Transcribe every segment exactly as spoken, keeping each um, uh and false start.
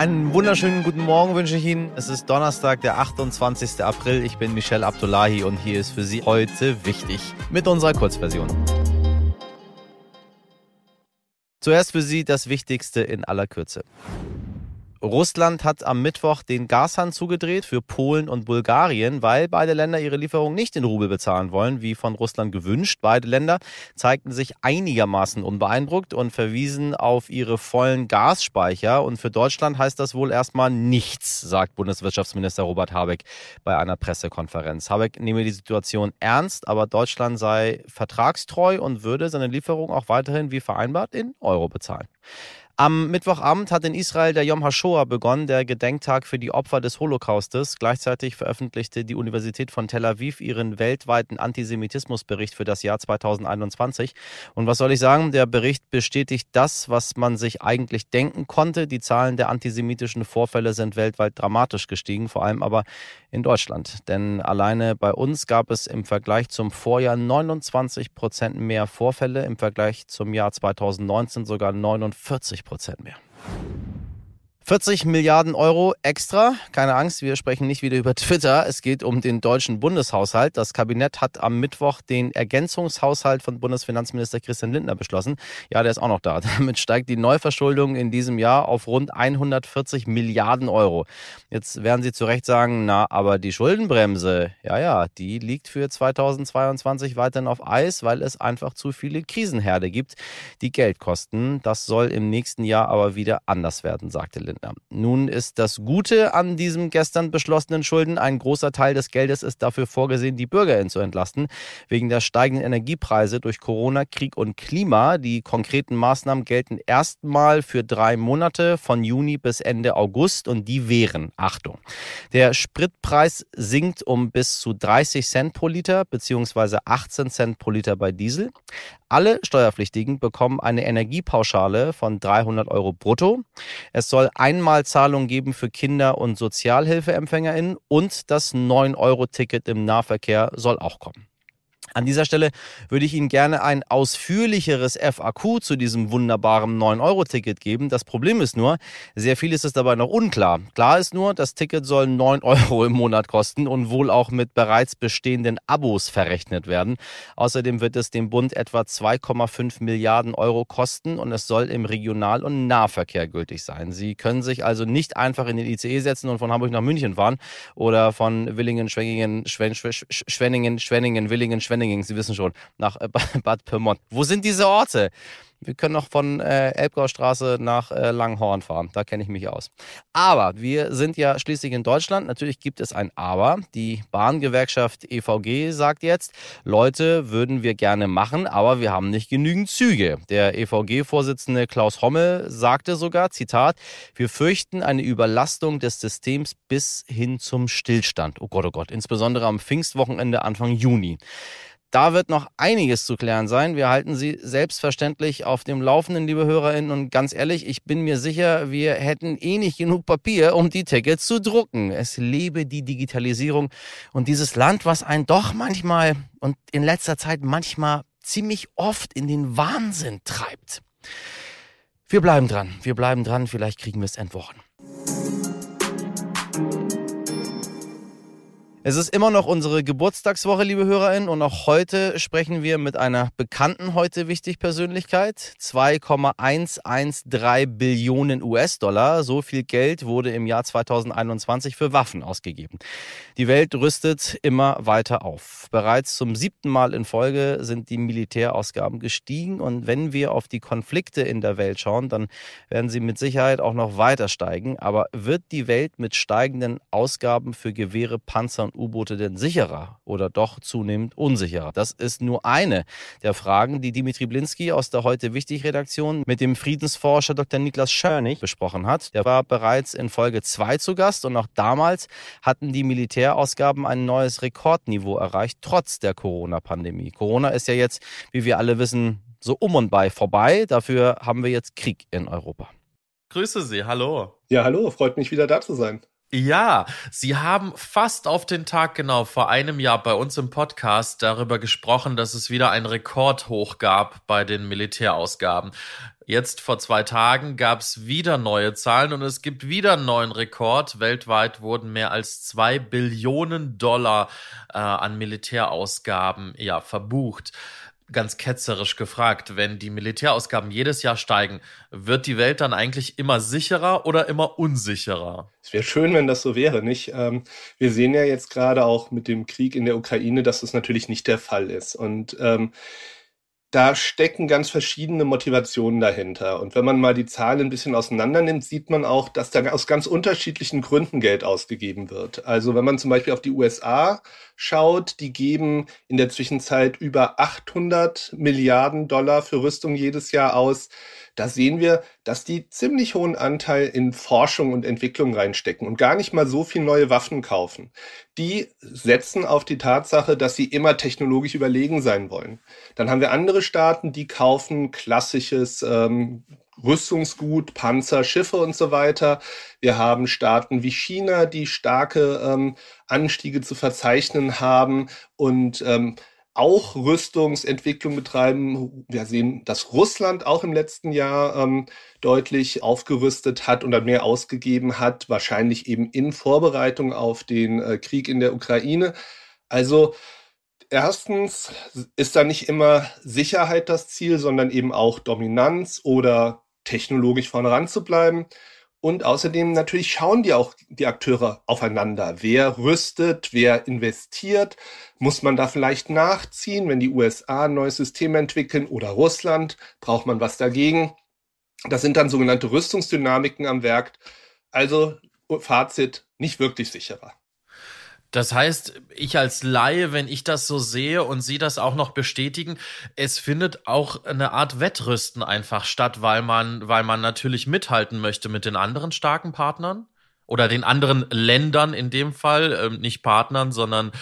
Einen wunderschönen guten Morgen wünsche ich Ihnen. Es ist Donnerstag, der achtundzwanzigste April. Ich bin Michel Abdollahi und hier ist für Sie heute wichtig mit unserer Kurzversion. Zuerst für Sie das Wichtigste in aller Kürze. Russland hat am Mittwoch den Gashahn zugedreht für Polen und Bulgarien, weil beide Länder ihre Lieferung nicht in Rubel bezahlen wollen, wie von Russland gewünscht. Beide Länder zeigten sich einigermaßen unbeeindruckt und verwiesen auf ihre vollen Gasspeicher. Und für Deutschland heißt das wohl erstmal nichts, sagt Bundeswirtschaftsminister Robert Habeck bei einer Pressekonferenz. Habeck nehme die Situation ernst, aber Deutschland sei vertragstreu und würde seine Lieferung auch weiterhin wie vereinbart in Euro bezahlen. Am Mittwochabend hat in Israel der Yom HaShoah begonnen, der Gedenktag für die Opfer des Holocaustes. Gleichzeitig veröffentlichte die Universität von Tel Aviv ihren weltweiten Antisemitismusbericht für das Jahr zweitausendeinundzwanzig. Und was soll ich sagen? Der Bericht bestätigt das, was man sich eigentlich denken konnte. Die Zahlen der antisemitischen Vorfälle sind weltweit dramatisch gestiegen, vor allem aber in Deutschland. Denn alleine bei uns gab es im Vergleich zum Vorjahr neunundzwanzig Prozent mehr Vorfälle, im Vergleich zum Jahr zweitausendneunzehn sogar neunundvierzig Prozent. Mehr. vierzig Milliarden Euro extra. Keine Angst, wir sprechen nicht wieder über Twitter. Es geht um den deutschen Bundeshaushalt. Das Kabinett hat am Mittwoch den Ergänzungshaushalt von Bundesfinanzminister Christian Lindner beschlossen. Ja, der ist auch noch da. Damit steigt die Neuverschuldung in diesem Jahr auf rund hundertvierzig Milliarden Euro. Jetzt werden Sie zu Recht sagen, na, aber die Schuldenbremse, ja, ja, die liegt für zweitausendzweiundzwanzig weiterhin auf Eis, weil es einfach zu viele Krisenherde gibt, die Geld kosten. Das soll im nächsten Jahr aber wieder anders werden, sagte Lindner. Nun ist das Gute an diesem gestern beschlossenen Schulden: ein großer Teil des Geldes ist dafür vorgesehen, die BürgerInnen zu entlasten. Wegen der steigenden Energiepreise durch Corona, Krieg und Klima. Die konkreten Maßnahmen gelten erstmal für drei Monate, von Juni bis Ende August, und die wären, Achtung, der Spritpreis sinkt um bis zu dreißig Cent pro Liter bzw. achtzehn Cent pro Liter bei Diesel. Alle Steuerpflichtigen bekommen eine Energiepauschale von dreihundert Euro brutto. Es soll Einmalzahlung geben für Kinder- und SozialhilfeempfängerInnen, und das neun Euro Ticket im Nahverkehr soll auch kommen. An dieser Stelle würde ich Ihnen gerne ein ausführlicheres F A Q zu diesem wunderbaren neun Euro Ticket geben. Das Problem ist nur, sehr viel ist es dabei noch unklar. Klar ist nur, das Ticket soll neun Euro im Monat kosten und wohl auch mit bereits bestehenden Abos verrechnet werden. Außerdem wird es dem Bund etwa zwei Komma fünf Milliarden Euro kosten und es soll im Regional- und Nahverkehr gültig sein. Sie können sich also nicht einfach in den I C E setzen und von Hamburg nach München fahren oder von Willingen, Schwenningen, Schwen, Schwenningen, Schwenningen, Willingen, Schwenningen, Sie wissen schon, nach Bad Pyrmont. Wo sind diese Orte? Wir können noch von äh, Elbgaustraße nach äh, Langhorn fahren. Da kenne ich mich aus. Aber wir sind ja schließlich in Deutschland. Natürlich gibt es ein Aber. Die Bahngewerkschaft E V G sagt jetzt: Leute, würden wir gerne machen, aber wir haben nicht genügend Züge. Der E V G-Vorsitzende Klaus Hommel sagte sogar, Zitat, wir fürchten eine Überlastung des Systems bis hin zum Stillstand. Oh Gott, oh Gott. Insbesondere am Pfingstwochenende Anfang Juni. Da wird noch einiges zu klären sein. Wir halten Sie selbstverständlich auf dem Laufenden, liebe HörerInnen. Und ganz ehrlich, ich bin mir sicher, wir hätten eh nicht genug Papier, um die Tickets zu drucken. Es lebe die Digitalisierung und dieses Land, was einen doch manchmal und in letzter Zeit manchmal ziemlich oft in den Wahnsinn treibt. Wir bleiben dran, wir bleiben dran. Vielleicht kriegen wir es entworfen. Es ist immer noch unsere Geburtstagswoche, liebe HörerInnen, und auch heute sprechen wir mit einer bekannten heute wichtig Persönlichkeit. zwei Komma eins eins drei Billionen U S Dollar, so viel Geld wurde im Jahr zweitausendeinundzwanzig für Waffen ausgegeben. Die Welt rüstet immer weiter auf. Bereits zum siebten Mal in Folge sind die Militärausgaben gestiegen, und wenn wir auf die Konflikte in der Welt schauen, dann werden sie mit Sicherheit auch noch weiter steigen. Aber wird die Welt mit steigenden Ausgaben für Gewehre, Panzer und U-Boote denn sicherer oder doch zunehmend unsicherer? Das ist nur eine der Fragen, die Dimitri Blinski aus der heute wichtig Redaktion mit dem Friedensforscher Doktor Niklas Schörnig besprochen hat. Der war bereits in Folge zwei zu Gast, und auch damals hatten die Militärausgaben ein neues Rekordniveau erreicht, trotz der Corona-Pandemie. Corona ist ja jetzt, wie wir alle wissen, so um und bei vorbei. Dafür haben wir jetzt Krieg in Europa. Grüße Sie, hallo. Ja, hallo, freut mich, wieder da zu sein. Ja, Sie haben fast auf den Tag genau vor einem Jahr bei uns im Podcast darüber gesprochen, dass es wieder einen Rekordhoch gab bei den Militärausgaben. Jetzt vor zwei Tagen gab es wieder neue Zahlen und es gibt wieder einen neuen Rekord. Weltweit wurden mehr als zwei Billionen Dollar äh, an Militärausgaben ja, verbucht. Ganz ketzerisch gefragt, wenn die Militärausgaben jedes Jahr steigen, wird die Welt dann eigentlich immer sicherer oder immer unsicherer? Es wäre schön, wenn das so wäre, nicht? Ähm, wir sehen ja jetzt gerade auch mit dem Krieg in der Ukraine, dass das natürlich nicht der Fall ist. Und ähm, da stecken ganz verschiedene Motivationen dahinter. Und wenn man mal die Zahlen ein bisschen auseinander nimmt, sieht man auch, dass da aus ganz unterschiedlichen Gründen Geld ausgegeben wird. Also wenn man zum Beispiel auf die U S A schaut, die geben in der Zwischenzeit über achthundert Milliarden Dollar für Rüstung jedes Jahr aus. Da sehen wir, dass die ziemlich hohen Anteil in Forschung und Entwicklung reinstecken und gar nicht mal so viel neue Waffen kaufen. Die setzen auf die Tatsache, dass sie immer technologisch überlegen sein wollen. Dann haben wir andere Staaten, die kaufen klassisches ähm, Rüstungsgut, Panzer, Schiffe und so weiter. Wir haben Staaten wie China, die starke ähm, Anstiege zu verzeichnen haben und ähm, auch Rüstungsentwicklung betreiben. Wir sehen, dass Russland auch im letzten Jahr ähm, deutlich aufgerüstet hat und dann mehr ausgegeben hat, wahrscheinlich eben in Vorbereitung auf den äh, Krieg in der Ukraine. Also erstens ist da nicht immer Sicherheit das Ziel, sondern eben auch Dominanz oder technologisch vorne ran zu bleiben. Und außerdem natürlich schauen die auch die Akteure aufeinander. Wer rüstet, wer investiert? Muss man da vielleicht nachziehen, wenn die U S A ein neues System entwickeln oder Russland? Braucht man was dagegen? Das sind dann sogenannte Rüstungsdynamiken am Werk. Also Fazit, nicht wirklich sicherer. Das heißt, ich als Laie, wenn ich das so sehe und Sie das auch noch bestätigen, es findet auch eine Art Wettrüsten einfach statt, weil man, weil man natürlich mithalten möchte mit den anderen starken Partnern oder den anderen Ländern in dem Fall, nicht Partnern, sondern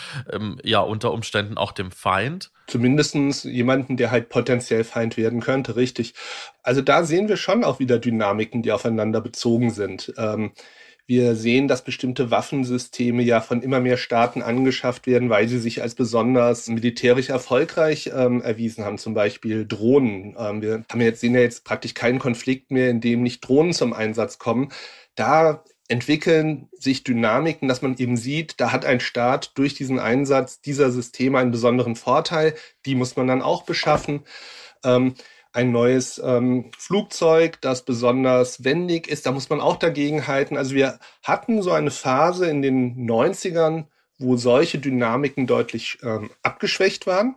ja unter Umständen auch dem Feind. Zumindest jemanden, der halt potenziell Feind werden könnte, richtig. Also da sehen wir schon auch wieder Dynamiken, die aufeinander bezogen sind. Ähm, Wir sehen, dass bestimmte Waffensysteme ja von immer mehr Staaten angeschafft werden, weil sie sich als besonders militärisch erfolgreich ähm, erwiesen haben, zum Beispiel Drohnen. Ähm, wir haben jetzt, sehen ja jetzt praktisch keinen Konflikt mehr, in dem nicht Drohnen zum Einsatz kommen. Da entwickeln sich Dynamiken, dass man eben sieht, da hat ein Staat durch diesen Einsatz dieser Systeme einen besonderen Vorteil. Die muss man dann auch beschaffen. Ähm, Ein neues ähm, Flugzeug, das besonders wendig ist, da muss man auch dagegen halten. Also wir hatten so eine Phase in den neunzigern, wo solche Dynamiken deutlich ähm, abgeschwächt waren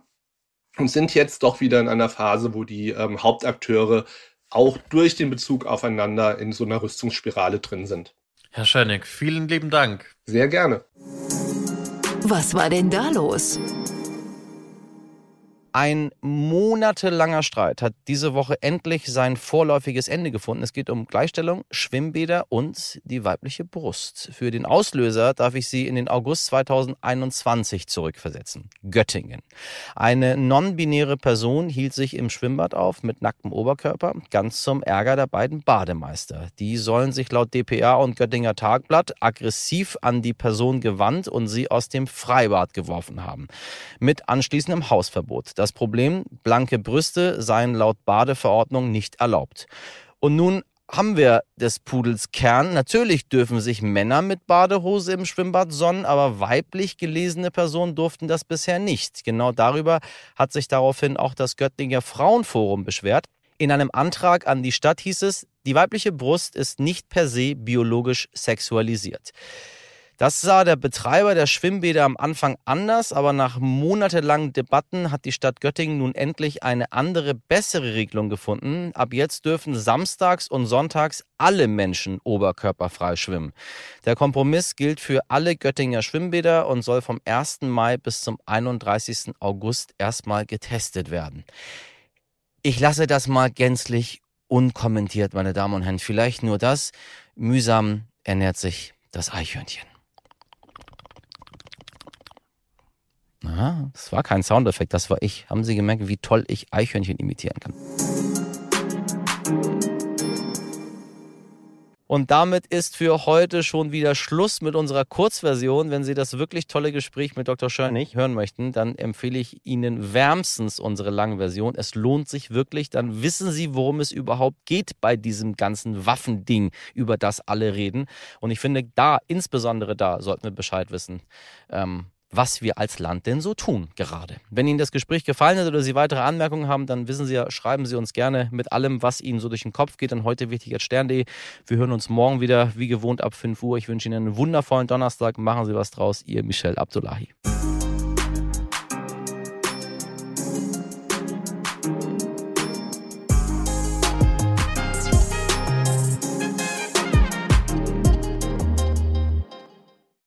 und sind jetzt doch wieder in einer Phase, wo die ähm, Hauptakteure auch durch den Bezug aufeinander in so einer Rüstungsspirale drin sind. Herr Schörnig, vielen lieben Dank. Sehr gerne. Was war denn da los? Ein monatelanger Streit hat diese Woche endlich sein vorläufiges Ende gefunden. Es geht um Gleichstellung, Schwimmbäder und die weibliche Brust. Für den Auslöser darf ich Sie in den August zweitausendeinundzwanzig zurückversetzen. Göttingen. Eine non-binäre Person hielt sich im Schwimmbad auf mit nacktem Oberkörper, ganz zum Ärger der beiden Bademeister. Die sollen sich laut D P A und Göttinger Tagblatt aggressiv an die Person gewandt und sie aus dem Freibad geworfen haben. Mit anschließendem Hausverbot. Das Problem, blanke Brüste seien laut Badeverordnung nicht erlaubt. Und nun haben wir des Pudels Kern. Natürlich dürfen sich Männer mit Badehose im Schwimmbad sonnen, aber weiblich gelesene Personen durften das bisher nicht. Genau darüber hat sich daraufhin auch das Göttinger Frauenforum beschwert. In einem Antrag an die Stadt hieß es, die weibliche Brust ist nicht per se biologisch sexualisiert. Das sah der Betreiber der Schwimmbäder am Anfang anders, aber nach monatelangen Debatten hat die Stadt Göttingen nun endlich eine andere, bessere Regelung gefunden. Ab jetzt dürfen samstags und sonntags alle Menschen oberkörperfrei schwimmen. Der Kompromiss gilt für alle Göttinger Schwimmbäder und soll vom ersten Mai bis zum einunddreißigsten August erstmal getestet werden. Ich lasse das mal gänzlich unkommentiert, meine Damen und Herren. Vielleicht nur das, mühsam ernährt sich das Eichhörnchen. Na, das war kein Soundeffekt, das war ich. Haben Sie gemerkt, wie toll ich Eichhörnchen imitieren kann? Und damit ist für heute schon wieder Schluss mit unserer Kurzversion. Wenn Sie das wirklich tolle Gespräch mit Doktor Schörnig hören möchten, dann empfehle ich Ihnen wärmstens unsere Langversion. Es lohnt sich wirklich. Dann wissen Sie, worum es überhaupt geht bei diesem ganzen Waffending, über das alle reden. Und ich finde, da, insbesondere da, sollten wir Bescheid wissen, ähm, was wir als Land denn so tun gerade. Wenn Ihnen das Gespräch gefallen hat oder Sie weitere Anmerkungen haben, dann wissen Sie ja, schreiben Sie uns gerne mit allem, was Ihnen so durch den Kopf geht, an heute wichtig als Stern.de. Wir hören uns morgen wieder, wie gewohnt, ab fünf Uhr. Ich wünsche Ihnen einen wundervollen Donnerstag. Machen Sie was draus. Ihr Michel Abdollahi.